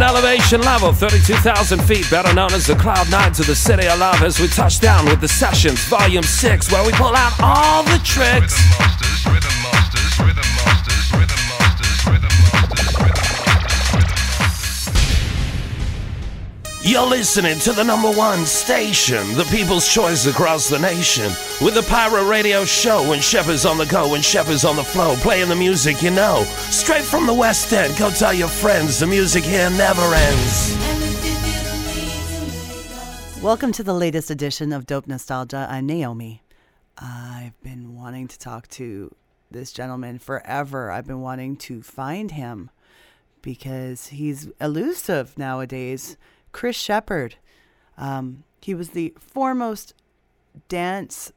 an elevation level, 32,000 feet, better known as the Cloud 9 to the City of Love, as we touch down with the Sessions Volume 6, where we pull out all the tricks. You're listening to the number one station, the people's choice across the nation, with the Pirate Radio Show, when Sheppard's on the go, when Sheppard's on the flow, playing the music you know. Straight from the West End, go tell your friends, the music here never ends. Welcome to the latest edition of Dope Nostalgia. I'm Naomi. I've been wanting to talk to this gentleman forever. I've been wanting to find him because he's elusive nowadays. Chris Sheppard. He was the foremost dance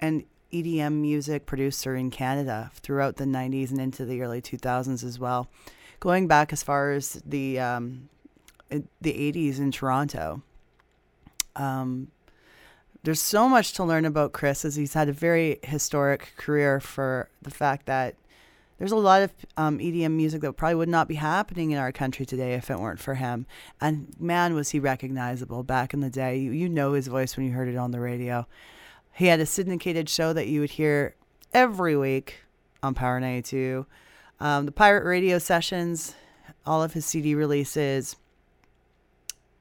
and EDM music producer in Canada throughout the 90s and into the early 2000s as well, going back as far as the 80s in Toronto. There's so much to learn about Chris, as he's had a very historic career for the fact that there's a lot of EDM music that probably would not be happening in our country today if it weren't for him. And man, was he recognizable back in the day. You know his voice when you heard it on the radio. He had a syndicated show that you would hear every week on Power 92. The Pirate Radio Sessions, all of his CD releases.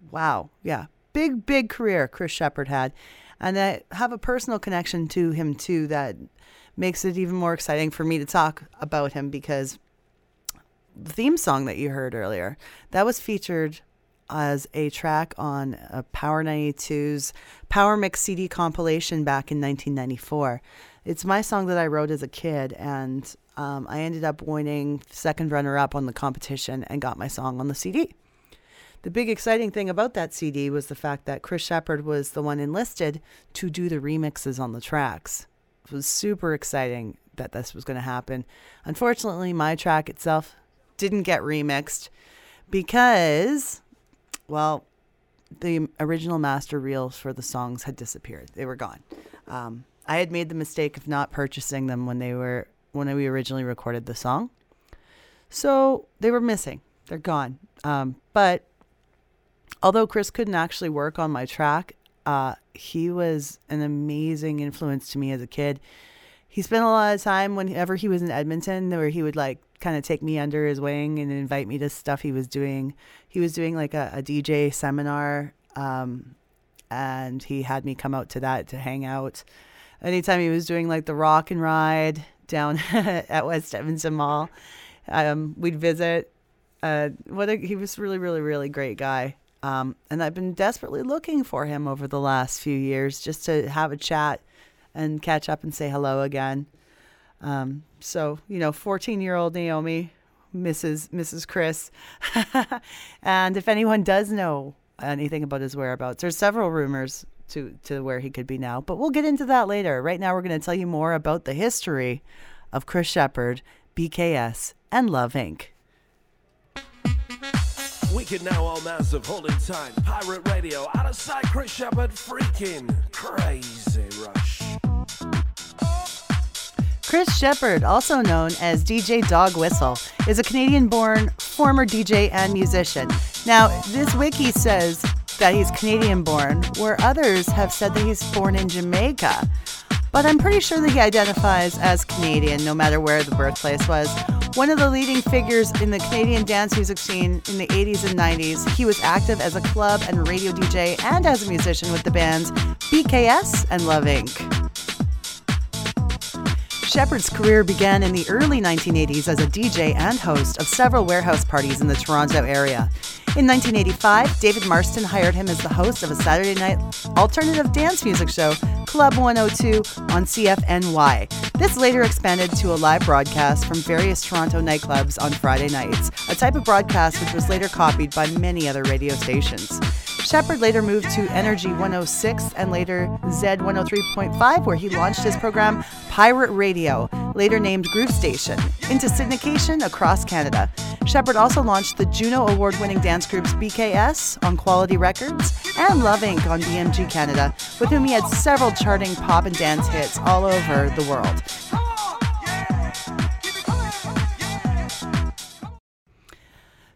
Wow. Yeah. Big, big career Chris Sheppard had. And I have a personal connection to him too that makes it even more exciting for me to talk about him, because the theme song that you heard earlier, that was featured as a track on Power 92's Power Mix CD compilation back in 1994. It's my song that I wrote as a kid, and I ended up winning second runner-up on the competition and got my song on the CD. The big exciting thing about that CD was the fact that Chris Sheppard was the one enlisted to do the remixes on the tracks. It was super exciting that this was going to happen. Unfortunately, my track itself didn't get remixed because, well, the original master reels for the songs had disappeared. They were gone. I had made the mistake of not purchasing them when we originally recorded the song. So they were missing. They're gone. But although Chris couldn't actually work on my track, he was an amazing influence to me as a kid. He spent a lot of time whenever he was in Edmonton, where he would like kind of take me under his wing and invite me to stuff he was doing. He was doing like a DJ seminar, and he had me come out to that to hang out. Anytime he was doing like the rock and ride down at West Edmonton Mall, we'd visit. He was really, really, really great guy. And I've been desperately looking for him over the last few years just to have a chat and catch up and say hello again. 14-year-old Naomi misses Chris. And if anyone does know anything about his whereabouts, there's several rumors to where he could be now, but we'll get into that later. Right now, we're going to tell you more about the history of Chris Sheppard, BKS, and Love Inc. We can now all massive holding time. Pirate Radio, out of sight, Chris Sheppard, freaking crazy rush. Chris Sheppard, also known as DJ Dog Whistle, is a Canadian-born former DJ and musician. Now, this wiki says that he's Canadian-born, where others have said that he's born in Jamaica. But I'm pretty sure that he identifies as Canadian, no matter where the birthplace was. One of the leading figures in the Canadian dance music scene in the 80s and 90s, he was active as a club and radio DJ and as a musician with the bands BKS and Love Inc. Sheppard's career began in the early 1980s as a DJ and host of several warehouse parties in the Toronto area. In 1985, David Marston hired him as the host of a Saturday night alternative dance music show, Club 102, on CFNY. This later expanded to a live broadcast from various Toronto nightclubs on Friday nights, a type of broadcast which was later copied by many other radio stations. Sheppard later moved to Energy 106 and later Z103.5, where he launched his program Pirate Radio, later named Groove Station, into syndication across Canada. Sheppard also launched the Juno Award-winning dance groups BKS on Quality Records and Love Inc. on BMG Canada, with whom he had several charting pop and dance hits all over the world.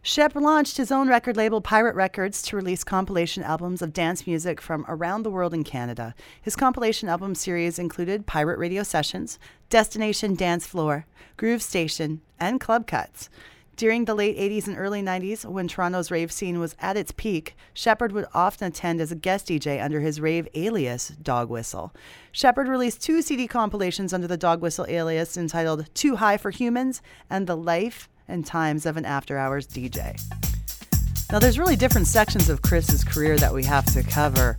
Sheppard launched his own record label, Pirate Records, to release compilation albums of dance music from around the world and Canada. His compilation album series included Pirate Radio Sessions, Destination Dance Floor, Groove Station, and Club Cuts. During the late 80s and early 90s, when Toronto's rave scene was at its peak, Sheppard would often attend as a guest DJ under his rave alias, Dog Whistle. Sheppard released two CD compilations under the Dog Whistle alias entitled Too High for Humans and The Life and Times of an After Hours DJ. Now, there's really different sections of Chris's career that we have to cover,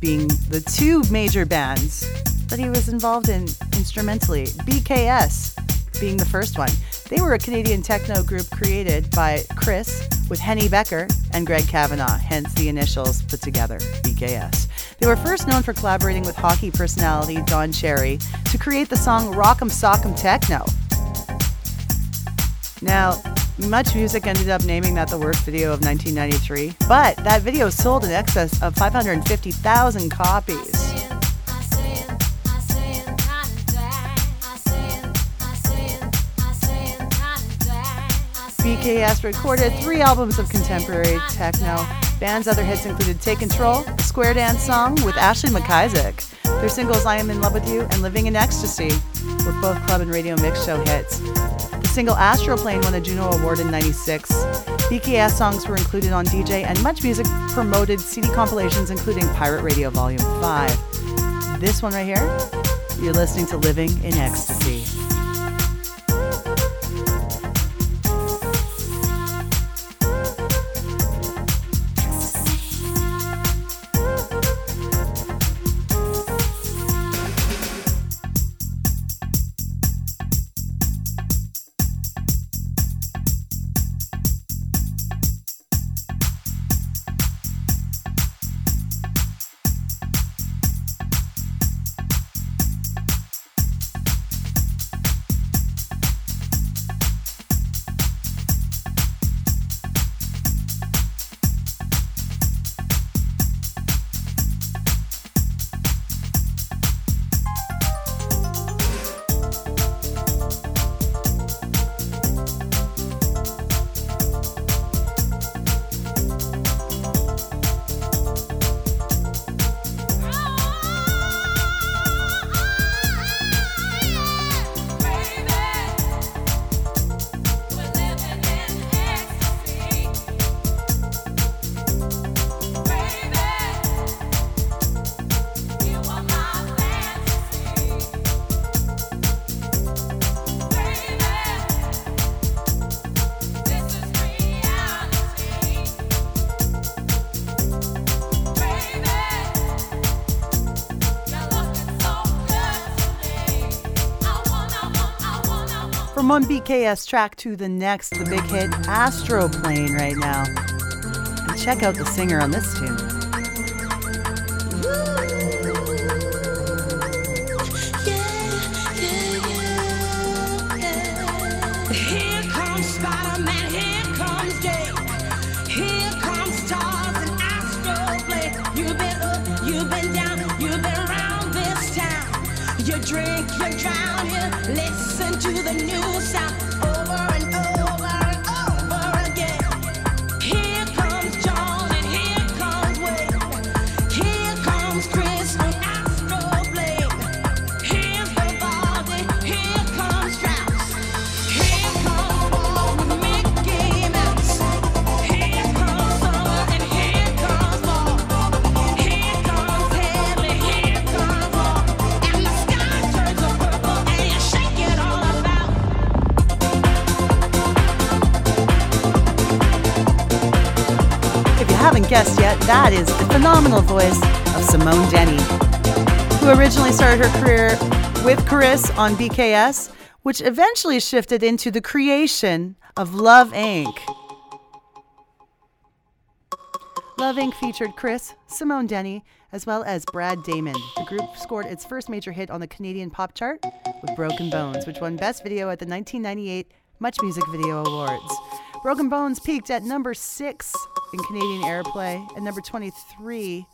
being the two major bands that he was involved in instrumentally, BKS being the first one. They were a Canadian techno group created by Chris with Henny Becker and Greg Kavanagh, hence the initials put together, BKS. They were first known for collaborating with hockey personality Don Cherry to create the song Rock'em Sock'em Techno. Now, Much Music ended up naming that the worst video of 1993, but that video sold in excess of 550,000 copies. BKS recorded 3 albums of contemporary techno. Band's other hits included Take Control, a square dance song with Ashley McIsaac. Their singles I Am In Love With You and Living In Ecstasy were both club and radio mix show hits. The single Astroplane won a Juno Award in 96. BKS songs were included on DJ and Much Music promoted CD compilations including Pirate Radio Volume 5. This one right here, you're listening to Living In Ecstasy. From one BKS track to the next, the big hit Astroplane right now. And check out the singer on this tune. Here comes Spider-Man, here comes day. Here comes stars and astroplane. You've been up, you've been down, you've been around this town. You drink, you drown here, listen to the new sound over and over and over again. Here comes John and here comes Wade. Here comes Chris on Astroblade. Here's the body, here comes Strauss. Here comes Walt with Mickey Mouse. Here comes Summer and here comes Fall. Here comes Heaven, here comes Law. And the sky turns a purple and you shake it all about. If you haven't guessed yet, that is the phenomenal voice of Simone Denny, who originally started her career with Chris on BKS, which eventually shifted into the creation of Love Inc. Love Inc. featured Chris, Simone Denny, as well as Brad Damon. The group scored its first major hit on the Canadian pop chart with Broken Bones, which won Best Video at the 1998 Much Music Video Awards. Broken Bones peaked at number 6 in Canadian airplay and number 23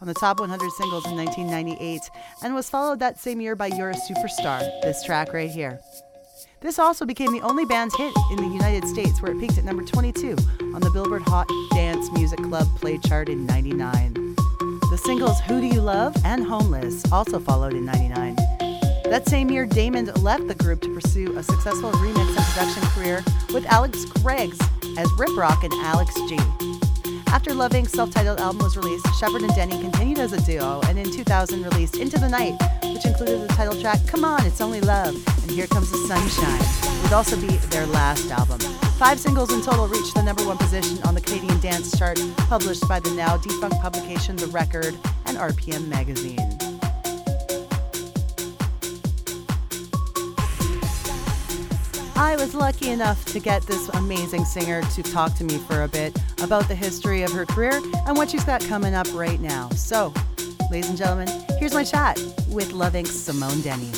on the top 100 singles in 1998, and was followed that same year by You're a Superstar, this track right here. This also became the only band's hit in the United States, where it peaked at number 22 on the Billboard Hot Dance Music Club Play Chart in 99. The singles Who Do You Love and Homeless also followed in 99. That same year, Damon left the group to pursue a successful remix and production career with Alex Greggs as Rip Rock and Alex G. After Love Inc.'s self-titled album was released, Sheppard and Denny continued as a duo, and in 2000 released Into the Night, which included the title track Come On, It's Only Love, and Here Comes the Sunshine, would also be their last album. 5 singles in total reached the number 1 position on the Canadian dance chart, published by the now-defunct publication The Record and RPM magazine. I was lucky enough to get this amazing singer to talk to me for a bit about the history of her career and what she's got coming up right now. So, ladies and gentlemen, here's my chat with Love Inc.'s Simone Denny.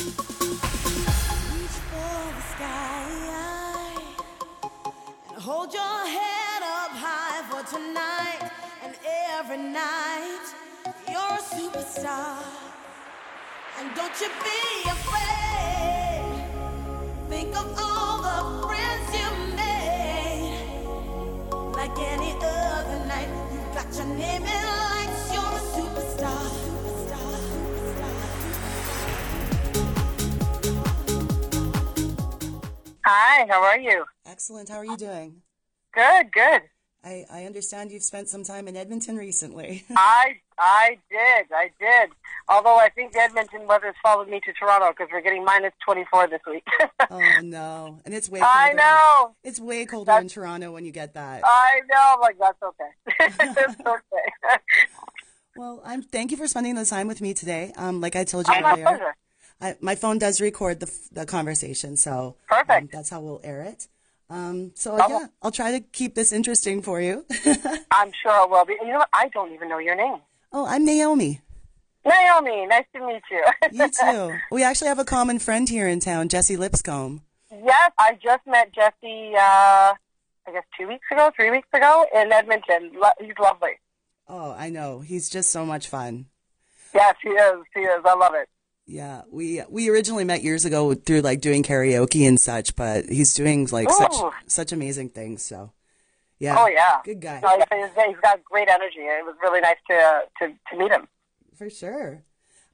Hold your head up high for tonight and every night. You're a superstar, and don't you be afraid. Think of all the friends you made. Like any other night, you've got your name in lights. You're a superstar. Hi, how are you? Excellent. How are you doing? Good, good. I understand you've spent some time in Edmonton recently. I did. Although I think the Edmonton weather's followed me to Toronto because we're getting minus 24 this week. Oh, no. And it's way colder. I know. It's way colder in Toronto when you get that. I know. I'm like, that's okay. It's okay. Well, thank you for spending the time with me today. Like I told you earlier. My pleasure. My phone does record the conversation, so perfect. That's how we'll air it. Yeah, I'll try to keep this interesting for you. I'm sure it will be. You know what? I don't even know your name. Oh, I'm Naomi. Naomi, nice to meet you. You too. We actually have a common friend here in town, Jesse Lipscomb. Yes, I just met Jesse, I guess 3 weeks ago in Edmonton. He's lovely. Oh, I know. He's just so much fun. Yes, he is. He is. I love it. Yeah, we originally met years ago through like doing karaoke and such, but he's doing like such amazing things. So, yeah. Oh yeah, good guy. No, he's got great energy. It was really nice to meet him. For sure.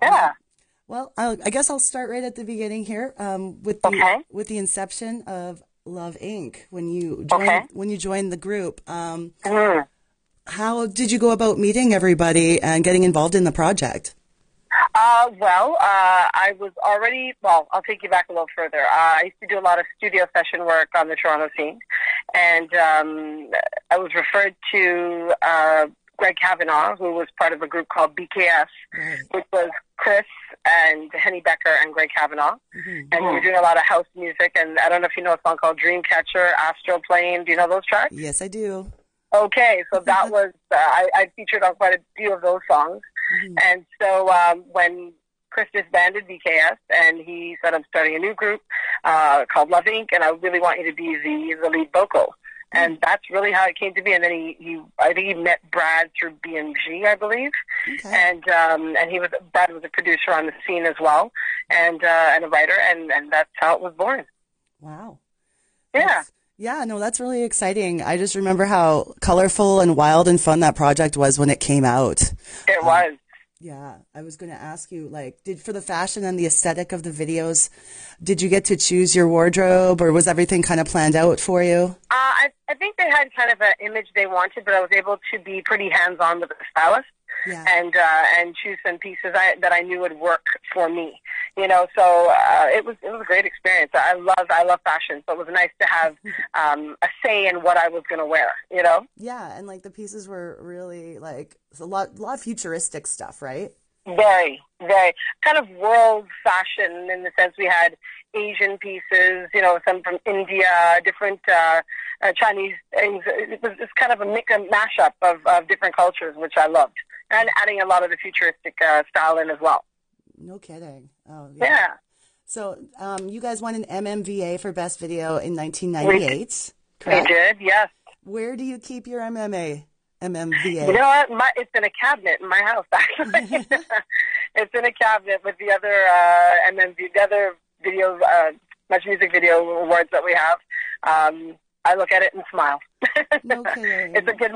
Yeah. Well, I guess I'll start right at the beginning here with the inception of Love Inc. When you joined the group. How did you go about meeting everybody and getting involved in the project? I'll take you back a little further. I used to do a lot of studio session work on the Toronto scene, and I was referred to Greg Kavanagh, who was part of a group called BKS, mm-hmm. which was Chris and Henny Becker and Greg Kavanagh, mm-hmm. and we were doing a lot of house music, and I don't know if you know a song called Dreamcatcher, Astroplane. Do you know those tracks? Yes, I do. Okay, so that was, I featured on quite a few of those songs. Mm-hmm. And so when Chris disbanded BKS and he said, I'm starting a new group called Love Inc. and I really want you to be the lead vocal. Mm-hmm. And that's really how it came to be. And then I think he met Brad through BMG, I believe. Okay. And Brad was a producer on the scene as well and a writer. And that's how it was born. Wow. Yeah. Yeah, no, that's really exciting. I just remember how colorful and wild and fun that project was when it came out. It was. Yeah, I was going to ask you, like, for the fashion and the aesthetic of the videos, did you get to choose your wardrobe, or was everything kind of planned out for you? I think they had kind of an image they wanted, but I was able to be pretty hands-on with the stylist. Yeah. And choose some pieces that I knew would work for me, you know. So it was a great experience. I love fashion, so it was nice to have a say in what I was going to wear, you know. Yeah, and like the pieces were really like a lot of futuristic stuff, right? Very, very kind of world fashion in the sense we had Asian pieces, you know, some from India, different Chinese things. It was just kind of a mashup of different cultures, which I loved. And adding a lot of the futuristic style in as well. No kidding. Oh, yeah. So you guys won an MMVA for Best Video in 1998, correct? We did, yes. Where do you keep your MMVA? You know what? It's in a cabinet in my house, actually. It's in a cabinet with the other videos Much Music Video Awards that we have. I look at it and smile. No kidding. It's a good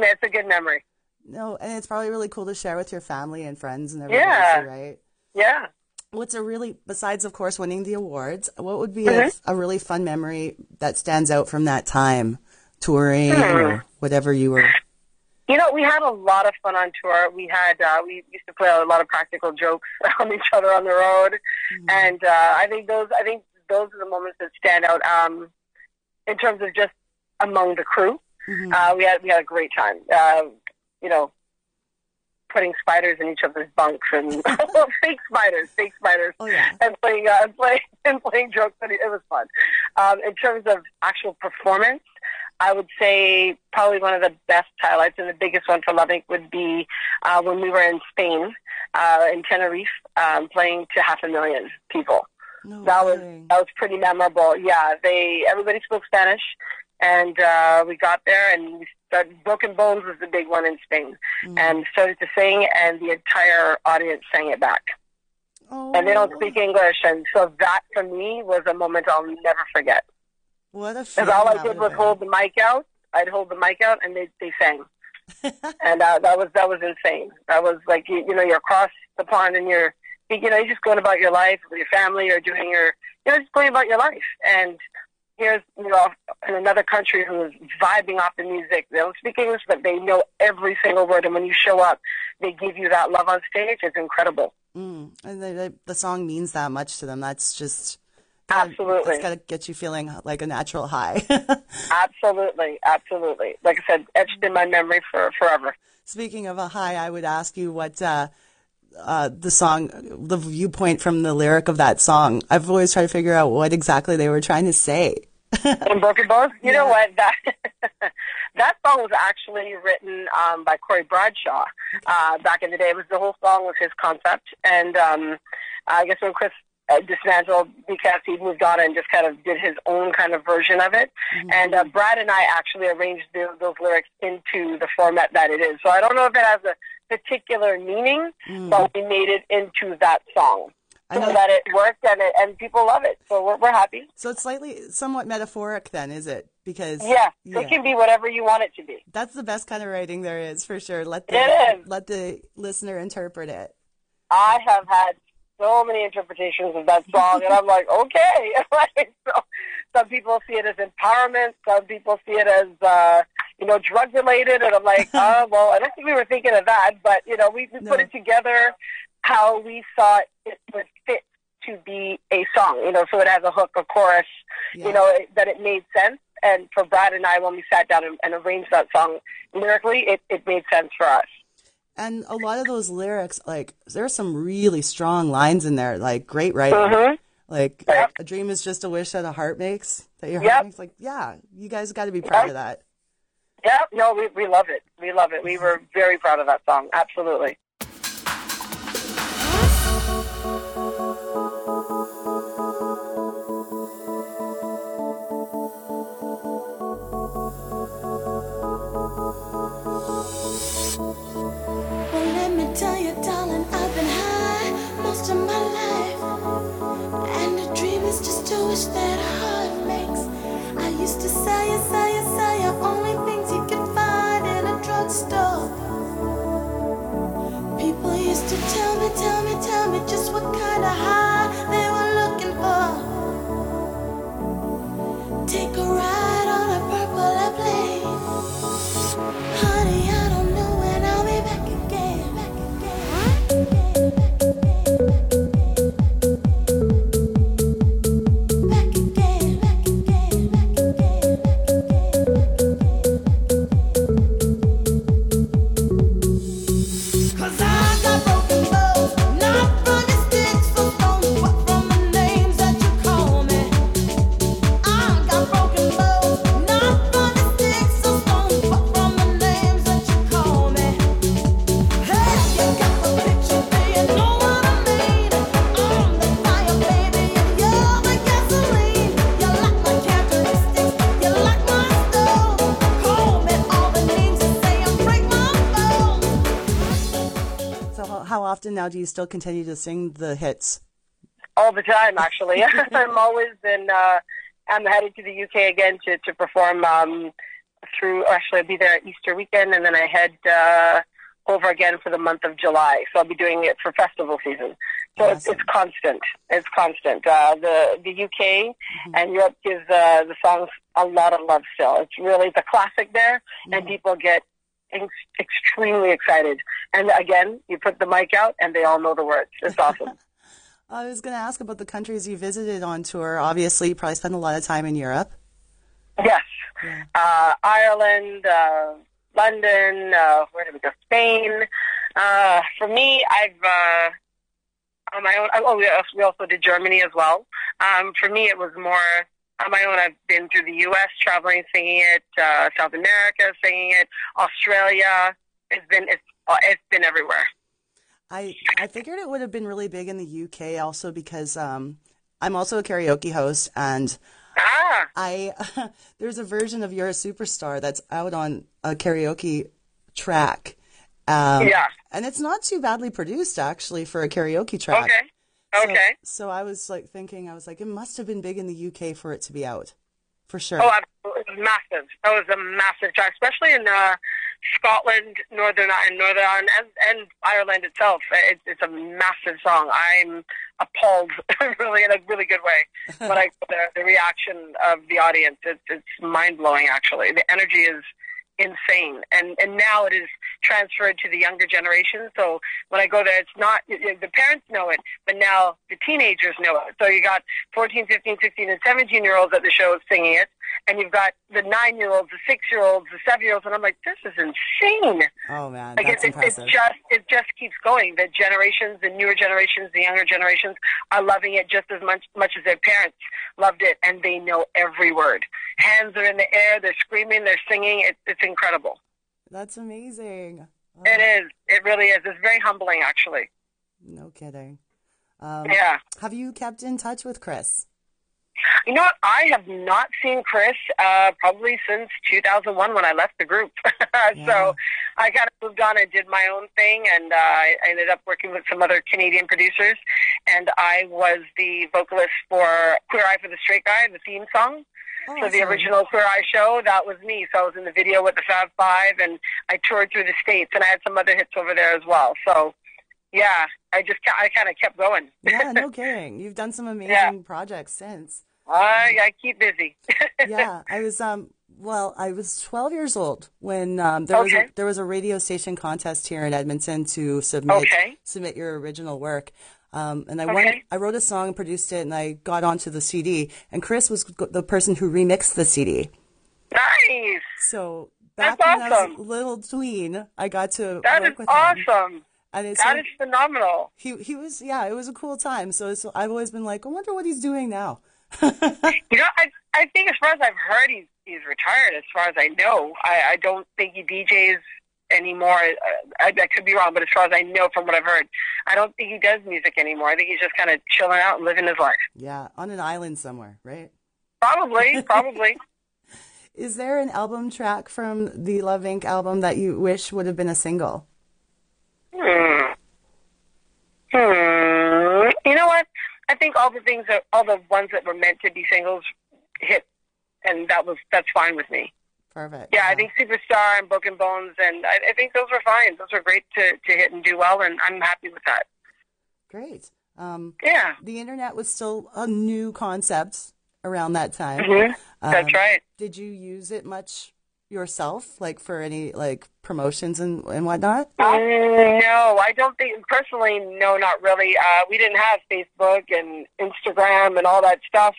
memory. No, and it's probably really cool to share with your family and friends and everyone else, right? Yeah. What's a really, besides, of course, winning the awards, what would be a really fun memory that stands out from that time, touring or whatever you were? You know, we had a lot of fun on tour. We had we used to play a lot of practical jokes on each other on the road, and I think those are the moments that stand out in terms of just among the crew. We had a great time. You know, putting spiders in each other's bunks and fake spiders, and playing jokes. But it was fun. In terms of actual performance, I would say probably one of the best highlights and the biggest one for Love Inc. would be when we were in Spain, in Tenerife, playing to 500,000 people. That was pretty memorable. Yeah, everybody spoke Spanish, and we got there and we started. Broken Bones was the big one in Spain, and started to sing, and the entire audience sang it back. And they don't speak English, and so that for me was a moment I'll never forget. What a feeling! Because all I did was hold the mic out. I'd hold the mic out, and they sang, and that was insane. That was like you know you're across the pond and you're just going about your life with your family or doing just going about your life. And here's, in another country who is vibing off the music. They don't speak English, but they know every single word. And when you show up, they give you that love on stage. It's incredible. And the song means that much to them. That's just... Absolutely. It's got to get you feeling like a natural high. Absolutely. Like I said, etched in my memory for forever. Speaking of a high, I would ask you what... the song, the viewpoint from the lyric of that song. I've always tried to figure out what exactly they were trying to say. In Broken Bones? You know what? That song was actually written by Corey Bradshaw back in the day. The whole song was his concept. And I guess when Chris dismantled BKS, he moved on and just kind of did his own kind of version of it. And Brad and I actually arranged those lyrics into the format that it is. So I don't know if it has a particular meaning, but we made it into that song so that it worked, and people love it, so we're happy. So it's somewhat metaphoric then, is it? Because it can be whatever you want it to be. That's the best kind of writing there is, for sure. Let the listener interpret it. I have had so many interpretations of that song, and I'm like, okay. So some people see it as empowerment, some people see it as drug related, and I'm like, oh, well, I don't think we were thinking of that, but we put it together how we thought it would fit to be a song, so it has a hook, a chorus, that it made sense. And for Brad and I, when we sat down and arranged that song lyrically, it made sense for us. And a lot of those lyrics, like, there are some really strong lines in there, like, great writing. Like, a dream is just a wish that a heart makes, that your heart makes. Like, yeah, you guys got to be proud of that. Yeah, no, we love it. We love it. We were very proud of that song. Absolutely. That heart makes. I used to say only things you could find in a drugstore. People used to tell me just what kind of high they were looking for. Take a ride on a purple airplane. Honey, I don't know when I'll be back again. Now, do you still continue to sing the hits? All the time, actually. I'm always in, I'm headed to the UK again to perform through, actually I'll be there at Easter weekend, and then I head over again for the month of July. So I'll be doing it for festival season. So awesome. It's constant. It's constant. The UK mm-hmm. and Europe gives the songs a lot of love still. It's really the classic there, mm-hmm. and people get extremely excited. And again, you put the mic out, and they all know the words. It's awesome. I was going to ask about the countries you visited on tour. Obviously, you probably spent a lot of time in Europe. Yes. Yeah. Ireland, London, where did we go? Spain. For me, I've... on my own, we also did Germany as well. For me, it was more on my own. I've been through the U.S. traveling, singing it, South America, singing it, Australia. It's been everywhere. I figured it would have been really big in the U.K. also because I'm also a karaoke host, and I there's a version of You're a Superstar that's out on a karaoke track. Yeah. And it's not too badly produced, actually, for a karaoke track. Okay. Okay. So I was like thinking, it must have been big in the UK for it to be out, for sure. Oh, absolutely. Massive. That was a massive track, especially in Scotland, Northern Ireland, and Ireland itself. It's a massive song. I'm appalled, really, in a really good way. But the reaction of the audience, it's mind-blowing, actually. The energy is insane, and now it is transferred to the younger generation. So when I go there, it's not the parents know it, but now the teenagers know it. So you got 14, 15, 16, and 17-year-olds at the show singing it, and you've got the 9-year-olds, the 6-year-olds, the 7-year-olds, and I'm like, this is insane. Oh man, that's impressive. It just keeps going. The generations, the newer generations, the younger generations are loving it just as much as their parents loved it, and they know every word. Hands are in the air. They're screaming. They're singing. It's incredible. That's amazing. Oh. It is. It really is. It's very humbling, actually. No kidding. Yeah. Have you kept in touch with Chris? You know what? I have not seen Chris probably since 2001 when I left the group. Yeah. So I kind of moved on and did my own thing, and I ended up working with some other Canadian producers, and I was the vocalist for Queer Eye for the Straight Guy, the theme song. Oh, so the original Queer Eye show, that was me. So I was in the video with the Fab Five, and I toured through the States, and I had some other hits over there as well. So, yeah, I kind of kept going. Yeah, no kidding. You've done some amazing projects since. I keep busy. Yeah, I was 12 years old when there was a radio station contest here in Edmonton to submit your original work. And I won. I wrote a song and produced it, and I got onto the CD. And Chris was the person who remixed the CD. Nice. So back when I was a little tween, I got to work with him. That is awesome. And that is phenomenal. He was it was a cool time. So I've always been like, I wonder what he's doing now. I think as far as I've heard, he's retired. As far as I know, I don't think he DJs anymore. I could be wrong, but as far as I know from what I've heard, I don't think he does music anymore. I think he's just kind of chilling out and living his life. Yeah, on an island somewhere, right? Probably. Is there an album track from the Love Inc. album that you wish would have been a single? You know what? I think all the ones that were meant to be singles hit, and that's fine with me. Perfect. Yeah, I think Superstar and Broken Bones, and I think those were fine. Those were great to hit and do well, and I'm happy with that. Great. Yeah. The internet was still a new concept around that time. Mm-hmm. That's right. Did you use it much yourself, like for any promotions and whatnot? No, I don't think personally. No, not really. We didn't have Facebook and Instagram and all that stuff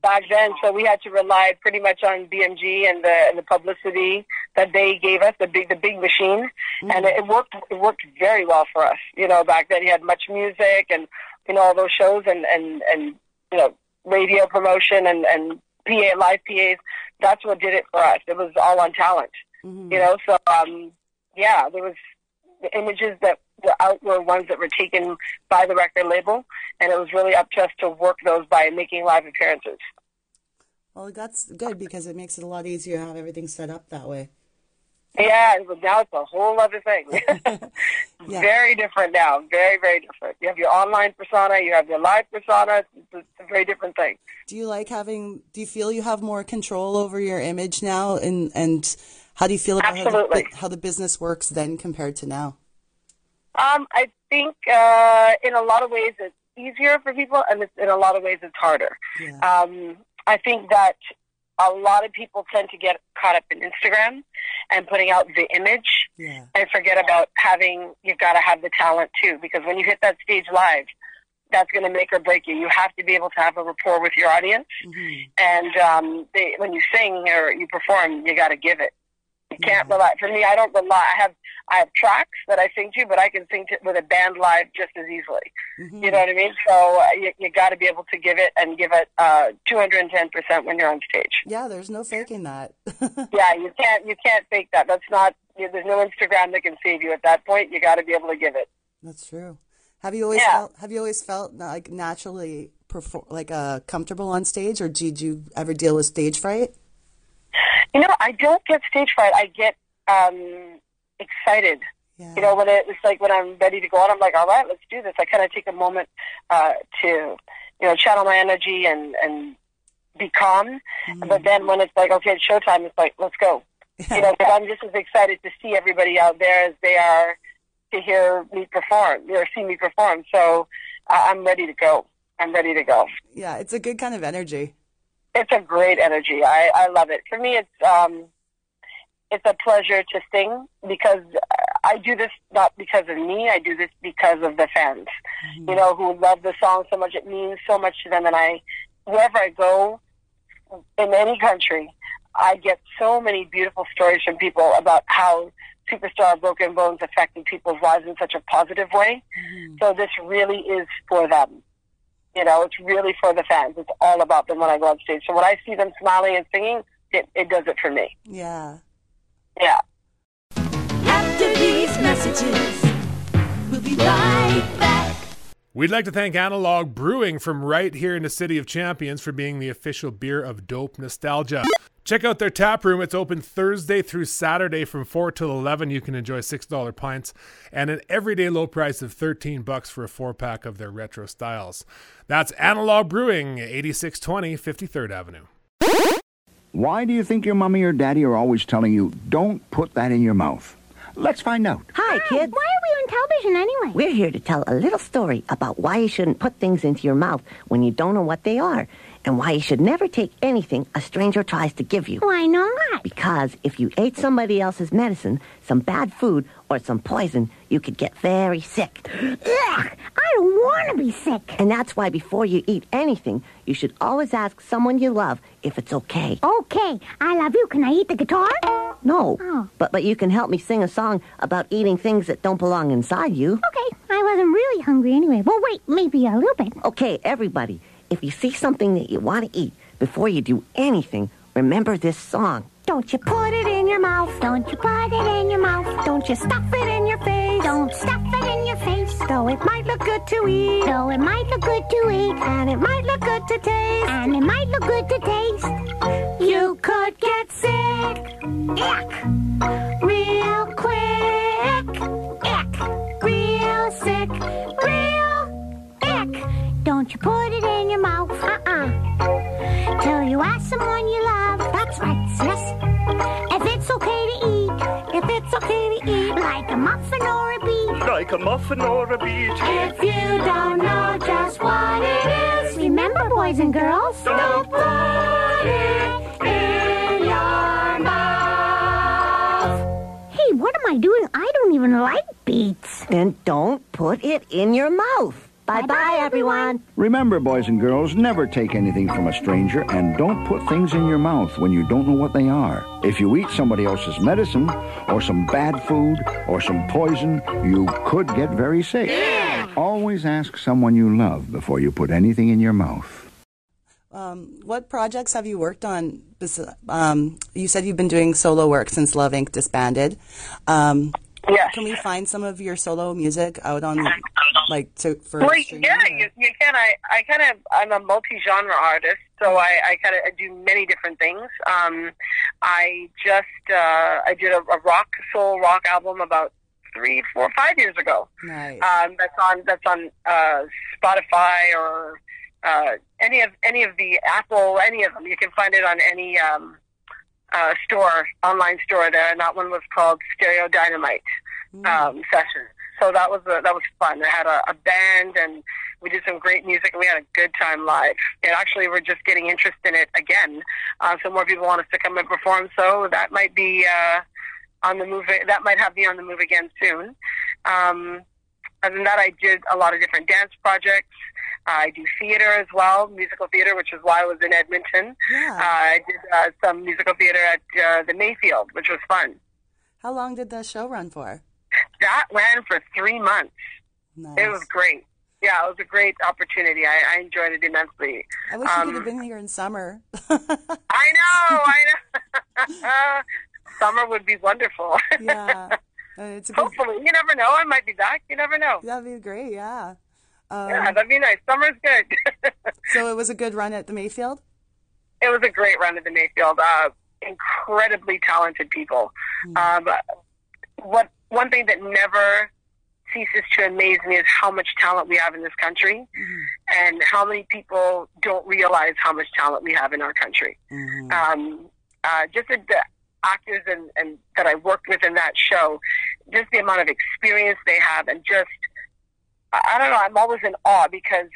back then, so we had to rely pretty much on BMG and the publicity that they gave us, the big machine, and it worked very well for us. You know, back then you had Much Music and all those shows and radio promotion and PA, live PAs. That's what did it for us. It was all on talent, So, there was the images that were out were ones that were taken by the record label, and it was really up to us to work those by making live appearances. Well, that's good because it makes it a lot easier to have everything set up that way. Yeah, now it's a whole other thing. Yeah. Very different now. Very, very different. You have your online persona, you have your live persona. It's a very different thing. Do you like having, do you feel you have more control over your image now? And how do you feel about how the business works then compared to now? I think in a lot of ways it's easier for people, and in a lot of ways it's harder. Yeah. I think that a lot of people tend to get caught up in Instagram and putting out the image, yeah, and forget about having, you've got to have the talent too, because when you hit that stage live, that's going to make or break you. You have to be able to have a rapport with your audience. Mm-hmm. And when you sing or you perform, you got to give it. You can't rely. For me, I don't rely. I have tracks that I sing to, but I can sing to with a band live just as easily. Mm-hmm. You know what I mean? So you got to be able to give it and give it 210% when you're on stage. Yeah, there's no faking that. Yeah, you can't fake that. That's not. There's no Instagram that can save you at that point. You got to be able to give it. That's true. Have you always felt like naturally comfortable on stage, or did you ever deal with stage fright? You know, I don't get stage fright. I get excited. Yeah. You know, when it's like when I'm ready to go on, I'm like, all right, let's do this. I kind of take a moment to, channel my energy and be calm. Mm. But then when it's like, okay, it's showtime, it's like, let's go. You know, because I'm just as excited to see everybody out there as they are to hear me perform or see me perform. So I'm ready to go. Yeah, it's a good kind of energy. It's a great energy. I love it. For me, it's a pleasure to sing because I do this not because of me. I do this because of the fans, mm-hmm, you know, who love the song so much. It means so much to them. And wherever I go in any country, I get so many beautiful stories from people about how Superstar Broken Bones affected people's lives in such a positive way. Mm-hmm. So this really is for them. You know, it's really for the fans. It's all about them when I go on stage. So when I see them smiling and singing, it does it for me. Yeah. Yeah. After these messages, we'll be right back. We'd like to thank Analog Brewing from right here in the City of Champions for being the official beer of Dope Nostalgia. Check out their tap room. It's open Thursday through Saturday from 4 till 11. You can enjoy $6 pints and an everyday low price of $13 for a 4-pack of their retro styles. That's Analog Brewing, 8620 53rd Avenue. Why do you think your mommy or daddy are always telling you, don't put that in your mouth? Let's find out. Hi, kids. Why are we on television anyway? We're here to tell a little story about why you shouldn't put things into your mouth when you don't know what they are, and why you should never take anything a stranger tries to give you. Why not? Because if you ate somebody else's medicine, some bad food, or some poison, you could get very sick. Ugh! I don't want to be sick. And that's why before you eat anything, you should always ask someone you love if it's okay. Okay. I love you. Can I eat the guitar? No. Oh. But you can help me sing a song about eating things that don't belong inside you. Okay. I wasn't really hungry anyway. Well, wait. Maybe a little bit. Okay, everybody. If you see something that you want to eat, before you do anything, remember this song. Don't you put it in your mouth. Don't you put it in your mouth. Don't you stuff it in your face. Don't stuff it in your face. Though it might look good to eat. Though it might look good to eat. And it might look good to taste. And it might look good to taste. You could get sick. Ick. Real quick. Ick. Real sick. Real ick. Don't you put it in your mouth, till you ask someone you love. That's right, sis. If it's okay to eat, if it's okay to eat, like a muffin or a beat. Like a muffin or a beat. If you don't know just what it is, remember, boys and girls, don't put it in your mouth. Hey, what am I doing? I don't even like beets. Then don't put it in your mouth. Bye-bye, everyone. Remember, boys and girls, never take anything from a stranger, and don't put things in your mouth when you don't know what they are. If you eat somebody else's medicine, or some bad food, or some poison, you could get very sick. Yeah. Always ask someone you love before you put anything in your mouth. What projects have you worked on? You said you've been doing solo work since Love Inc. disbanded. Yes. Can we find some of your solo music out on like to for well, yeah, you can. I kind of, I'm a multi-genre artist, so I kind of do many different things. I just I did a soul rock album about 3, 4, 5 years ago. Nice. That's on Spotify or any of the Apple, any of them. You can find it on any online store there, and that one was called Stereo Dynamite Sessions. So that was fun. I had a band, and we did some great music, and we had a good time live. And actually, we're just getting interest in it again. So more people want us to come and perform. So that might be on the move. That might be on the move again soon. Other than that, I did a lot of different dance projects. I do theater as well, musical theater, which is why I was in Edmonton. Yeah. I did some musical theater at the Mayfield, which was fun. How long did the show run for? That ran for 3 months. Nice. It was great. Yeah, it was a great opportunity. I enjoyed it immensely. I wish you could have been here in summer. I know. Summer would be wonderful. Yeah. Hopefully. You never know. I might be back. You never know. That'd be great, yeah. Yeah, that'd be nice. Summer's good. So it was a good run at the Mayfield? It was a great run at the Mayfield. Incredibly talented people. One thing that never ceases to amaze me is how much talent we have in this country, and how many people don't realize how much talent we have in our country. Just the actors and that I worked with in that show, just the amount of experience they have, and just, I don't know, I'm always in awe, because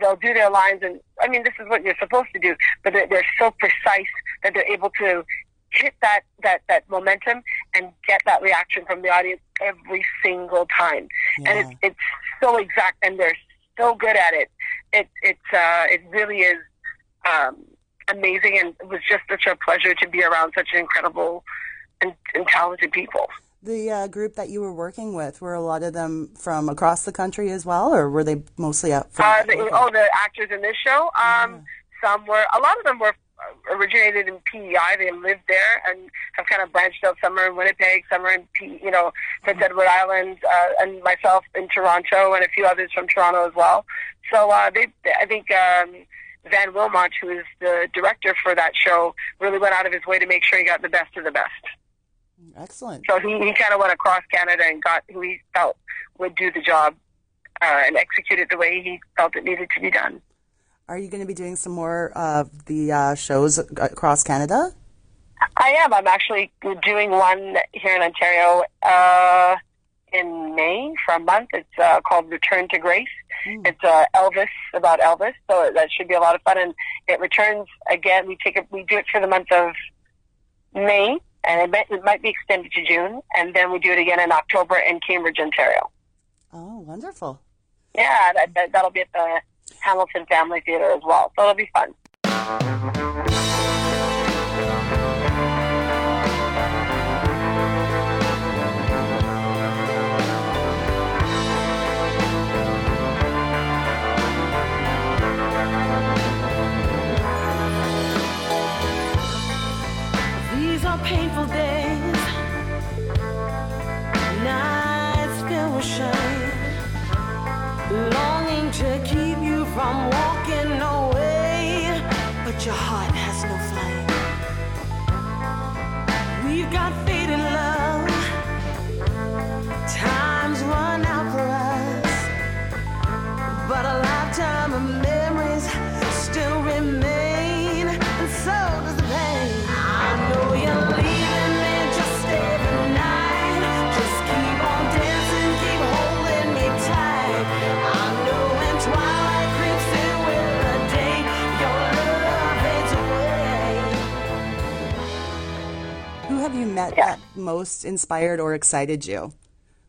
they'll do their lines, and I mean, this is what you're supposed to do, but they're so precise that they're able to hit that momentum and get that reaction from the audience every single time. Yeah. And it's so exact, and they're so good at it. It really is amazing, and it was just such a pleasure to be around such incredible and talented people. The group that you were working with, were a lot of them from across the country as well, or were they mostly out from the actors in this show? A lot of them were originated in PEI. They lived there and have kind of branched out. Some are in Winnipeg, some are in Prince Edward Island, and myself in Toronto, and a few others from Toronto as well. So I think Van Wilmot, who is the director for that show, really went out of his way to make sure he got the best of the best. Excellent. So he kind of went across Canada and got who he felt would do the job and execute it the way he felt it needed to be done. Are you going to be doing some more of the shows across Canada? I am. I'm actually doing one here in Ontario in May for a month. It's called Return to Grace. It's about Elvis, so that should be a lot of fun. And it returns again. We do it for the month of May, and it might be extended to June, and then we do it again in October in Cambridge, Ontario. Oh, wonderful! Yeah, that'll be at the Hamilton Family Theater as well, so it'll be fun. These are painful days, nights filled with shame, longing to keep you from walking away, but your heart has no flame. We've got fate in love, time's run out for us, but a lifetime of memories still remain, and so does the pain. I know you're leaving me, just stay the night, just keep on dancing, keep holding me tight. I know when twilight have you met that most inspired or excited you?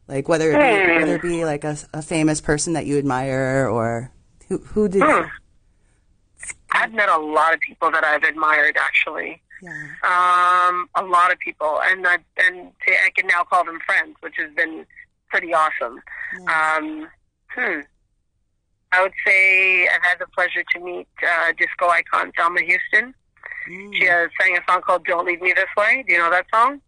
Like whether it be like a famous person that you admire, or who did you? I've met a lot of people that I've admired, actually. Yeah. A lot of people, and I can now call them friends, which has been pretty awesome. Yeah. I would say I've had the pleasure to meet disco icon Thelma Houston. She sang a song called Don't Leave Me This Way. Do you know that song?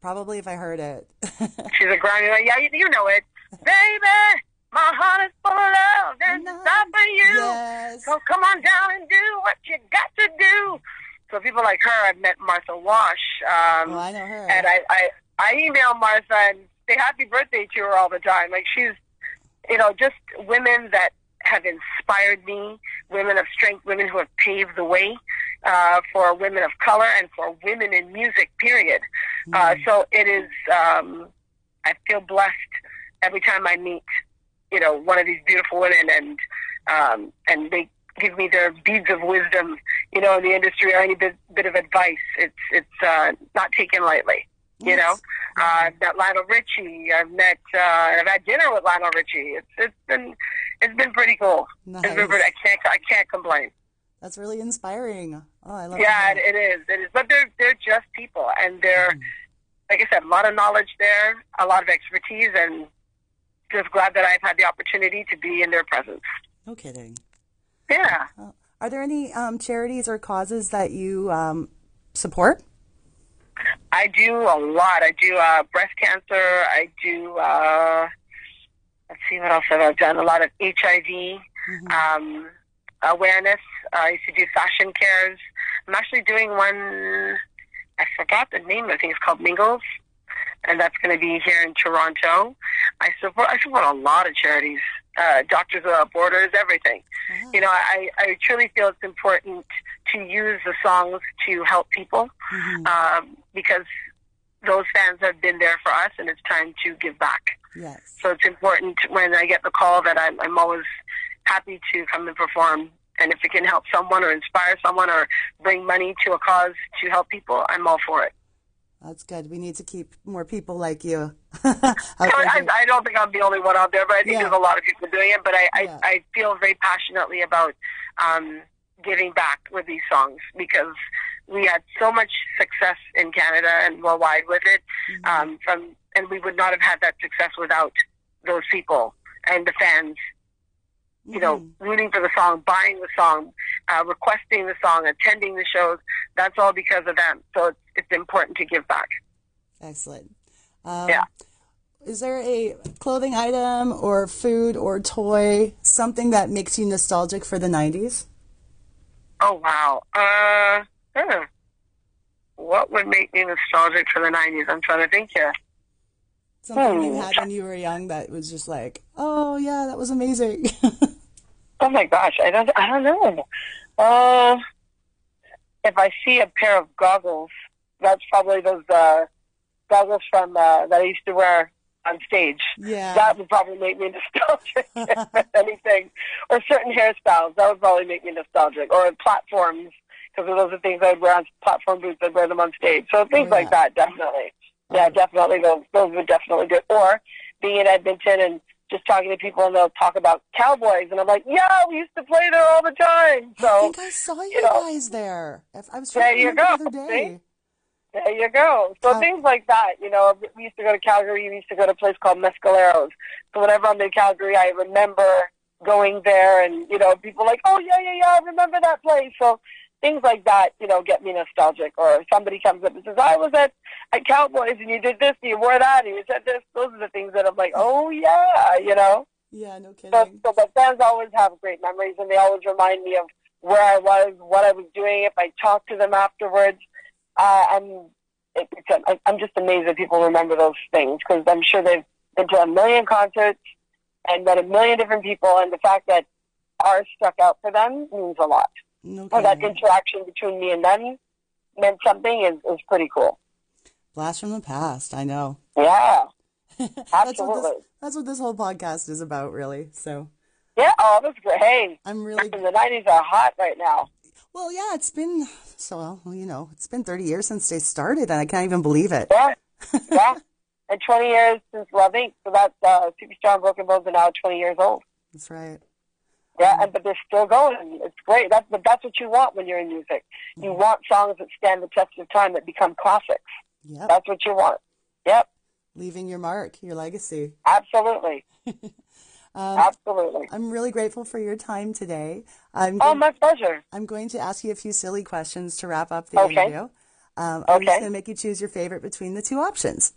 Probably if I heard it. She's a Grammy. Yeah, you know it. Baby, My heart is full of love and desire for you. Yes. So come on down and do what you got to do. So people like her, I've met Martha Wash. Oh, I know her. And I email Martha and say happy birthday to her all the time. Like she's, you know, just women that have inspired me, women of strength, women who have paved the way for women of color and for women in music, period. So it is, I feel blessed every time I meet, you know, one of these beautiful women and they give me their beads of wisdom, you know, in the industry or any bit of advice. It's not taken lightly. You know, I've met Lionel Richie. I've had dinner with Lionel Richie. It's been pretty cool. Nice. It's been pretty, I can't complain. That's really inspiring. Oh, I love it. Yeah, it is. But they're just people, and they're like I said, a lot of knowledge there, a lot of expertise, and just glad that I've had the opportunity to be in their presence. No kidding. Yeah. Are there any charities or causes that you support? I do a lot. I do breast cancer. I do, let's see, what else have I done? A lot of HIV awareness. I used to do fashion cares. I'm actually doing one, I forgot the name, I think it's called Mingles, and that's going to be here in Toronto. I support a lot of charities, Doctors Without Borders, everything. Uh-huh. You know, I truly feel it's important to use the songs to help people because those fans have been there for us, and it's time to give back. Yes. So it's important when I get the call that I'm always happy to come and perform, and if it can help someone or inspire someone or bring money to a cause to help people, I'm all for it. That's good. We need to keep more people like you. I don't think I'm the only one out there, but I think there's a lot of people doing it. But I feel very passionately about giving back with these songs because we had so much success in Canada and worldwide with it. And we would not have had that success without those people and the fans, you know, rooting for the song, buying the song, requesting the song, attending the shows. That's all because of them. So it's important to give back. Excellent. Yeah. Is there a clothing item or food or toy, something that makes you nostalgic for the 90s? Oh, wow. What would make me nostalgic for the 90s? I'm trying to think here. Something you had when you were young that was just like, oh, yeah, that was amazing. Oh, my gosh. I don't know. If I see a pair of goggles, that's probably those goggles from that I used to wear on stage. Yeah. That would probably make me nostalgic, if anything. Or certain hairstyles, that would probably make me nostalgic. Or platforms, because those are things I would wear on platform boots, I'd wear them on stage. So things like that, definitely. Yeah, definitely, those would definitely do it. Or being in Edmonton and just talking to people, and they'll talk about Cowboys, and I'm like, yeah, we used to play there all the time. So I think I saw you guys there. I was there. You go. The other day. There you go. So things like that, you know. We used to go to Calgary. We used to go to a place called Mescaleros. So whenever I'm in Calgary, I remember going there, and you know, people like, oh yeah, I remember that place. So things like that, you know, get me nostalgic. Or somebody comes up and says, I was at Cowboys, and you did this, and you wore that, and you said this. Those are the things that I'm like, oh, yeah, you know? Yeah, no kidding. So, but fans always have great memories, and they always remind me of where I was, what I was doing. If I talk to them afterwards, I'm just amazed that people remember those things, because I'm sure they've been to a million concerts and met a million different people, and the fact that ours struck out for them means a lot. No kidding. Or that interaction between me and them meant something is pretty cool. Blast from the past, I know. Yeah, absolutely. That's what this whole podcast is about, really. So. Yeah, oh, that's great. Hey, the 90s are hot right now. Well, yeah, it's been 30 years since they started, and I can't even believe it. Yeah, yeah, and 20 years since Love Inc. So that's Superstar and Broken Bones are now 20 years old. That's right. Yeah, but they're still going. It's great. That's what you want when you're in music. You want songs that stand the test of time, that become classics. Yep. That's what you want. Yep. Leaving your mark, your legacy. Absolutely. Absolutely. I'm really grateful for your time today. My pleasure. I'm going to ask you a few silly questions to wrap up the interview. I'm just going to make you choose your favorite between the two options.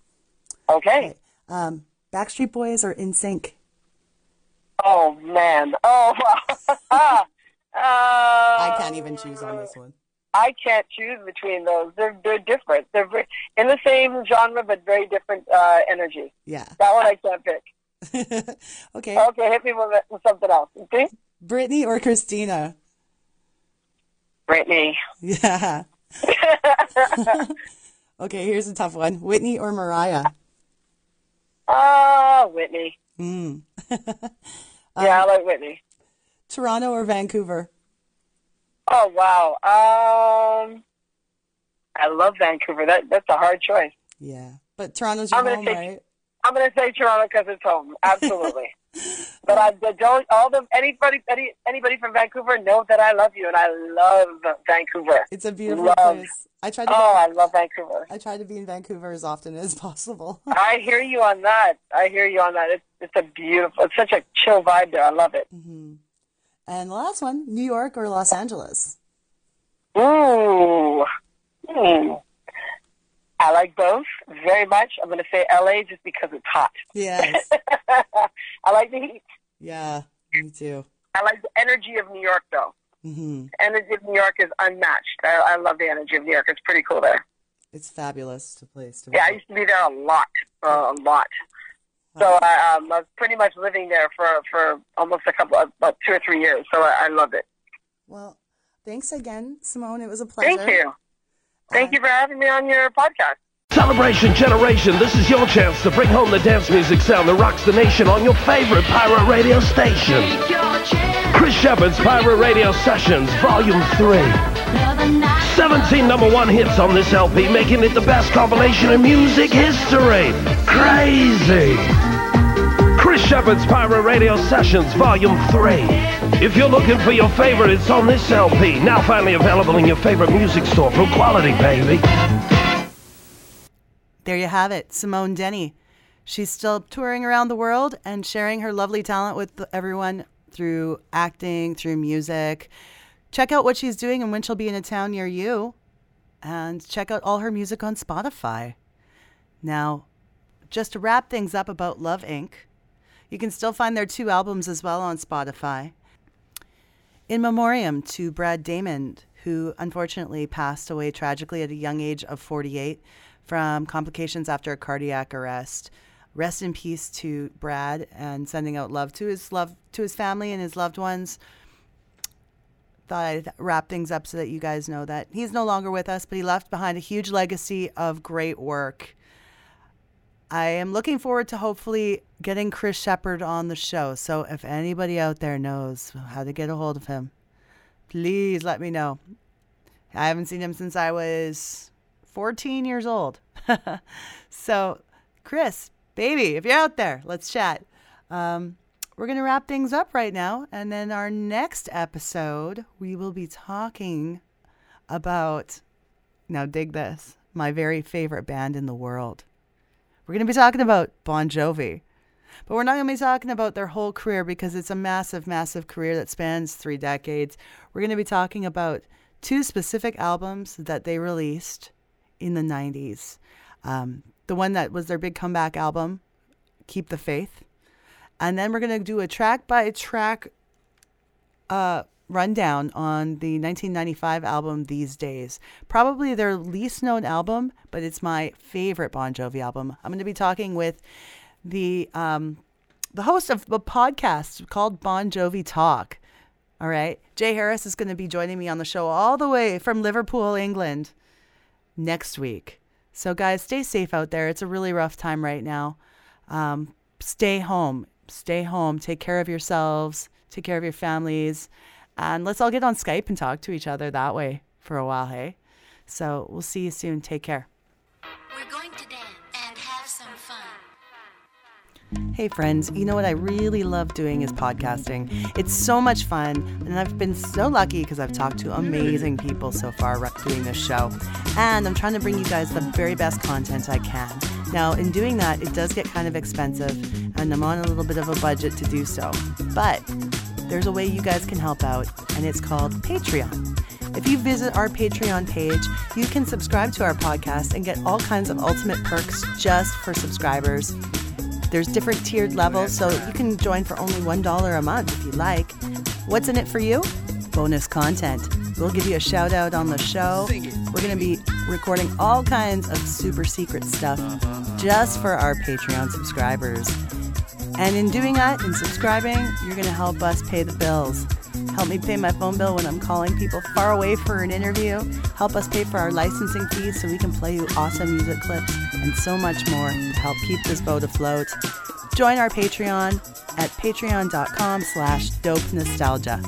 Okay. Backstreet Boys or NSYNC? Oh, man. Oh, wow. I can't even choose on this one. I can't choose between those. They're different. They're in the same genre, but very different energy. Yeah. That one I can't pick. Okay. Okay, hit me with something else. Okay? Brittany or Christina? Brittany. Yeah. Okay, here's a tough one. Whitney or Mariah? Whitney. Mm. Yeah, I like Whitney. Toronto or Vancouver? Oh, wow. I love Vancouver. That's a hard choice. Yeah, but Toronto's your home, right? I'm going to say Toronto because it's home. Absolutely. But anybody from Vancouver knows that I love you, and I love Vancouver. It's a beautiful place. I love Vancouver. I try to be in Vancouver as often as possible. I hear you on that. It's a beautiful. It's such a chill vibe there. I love it. Mm-hmm. And the last one: New York or Los Angeles? Ooh. Mm. I like both very much. I'm going to say LA just because it's hot. Yes. I like the heat. Yeah, me too. I like the energy of New York, though. Mm-hmm. The energy of New York is unmatched. I love the energy of New York. It's pretty cool there. It's fabulous to place. To I used to be there a lot. So I was pretty much living there for almost about 2 or 3 years. So I love it. Well, thanks again, Simone. It was a pleasure. Thank you. Thank you for having me on your podcast. Celebration Generation, this is your chance to bring home the dance music sound that rocks the nation on your favorite pirate radio station. Chris Sheppard's Pirate Radio Sessions, Volume 3. 17 number one hits on this LP, making it the best compilation in music history. Crazy. Chris Sheppard's Pirate Radio Sessions, Volume 3. If you're looking for your favorite, it's on this LP. Now finally available in your favorite music store from Quality, baby. There you have it, Simone Denny. She's still touring around the world and sharing her lovely talent with everyone through acting, through music. Check out what she's doing and when she'll be in a town near you. And check out all her music on Spotify. Now, just to wrap things up about Love Inc., you can still find their 2 albums as well on Spotify. In memoriam to Brad Damon, who unfortunately passed away tragically at a young age of 48 from complications after a cardiac arrest. Rest in peace to Brad, and sending out love to his family and his loved ones. Thought I'd wrap things up so that you guys know that he's no longer with us, but he left behind a huge legacy of great work. I am looking forward to hopefully getting Chris Sheppard on the show. So if anybody out there knows how to get a hold of him, please let me know. I haven't seen him since I was 14 years old. So Chris, baby, if you're out there, let's chat. We're going to wrap things up right now. And then our next episode, we will be talking about, now dig this, my very favorite band in the world. We're going to be talking about Bon Jovi, but we're not going to be talking about their whole career because it's a massive, massive career that spans 3 decades. We're going to be talking about 2 specific albums that they released in the 90s. The one that was their big comeback album, Keep the Faith. And then we're going to do a track-by-track rundown on the 1995 album These Days. Probably their least known album, but it's my favorite Bon Jovi album. I'm going to be talking with the host of a podcast called Bon Jovi Talk. All right. Jay Harris is going to be joining me on the show all the way from Liverpool, England next week. So guys, stay safe out there. It's a really rough time right now. Stay home. Take care of yourselves. Take care of your families. And let's all get on Skype and talk to each other that way for a while, hey? So we'll see you soon. Take care. We're going to dance and have some fun. Hey, friends. You know what I really love doing is podcasting. It's so much fun. And I've been so lucky because I've talked to amazing people so far doing this show. And I'm trying to bring you guys the very best content I can. Now, in doing that, it does get kind of expensive. And I'm on a little bit of a budget to do so. But there's a way you guys can help out, and it's called Patreon. If you visit our Patreon page, you can subscribe to our podcast and get all kinds of ultimate perks just for subscribers. There's different tiered levels, so you can join for only $1 a month if you like. What's in it for you? Bonus content. We'll give you a shout out on the show. We're going to be recording all kinds of super secret stuff just for our Patreon subscribers. And in doing that, in subscribing, you're going to help us pay the bills. Help me pay my phone bill when I'm calling people far away for an interview. Help us pay for our licensing fees so we can play you awesome music clips and so much more to help keep this boat afloat. Join our Patreon at patreon.com/dopenostalgia.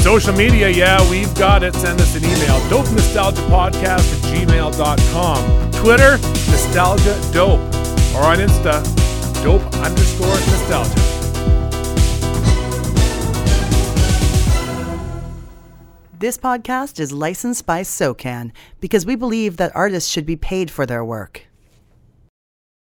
Social media, yeah, we've got it. Send us an email, dopenostalgiapodcast@gmail.com. Twitter, nostalgia dope, or on Insta, dope_nostalgia. This podcast is licensed by SOCAN because we believe that artists should be paid for their work.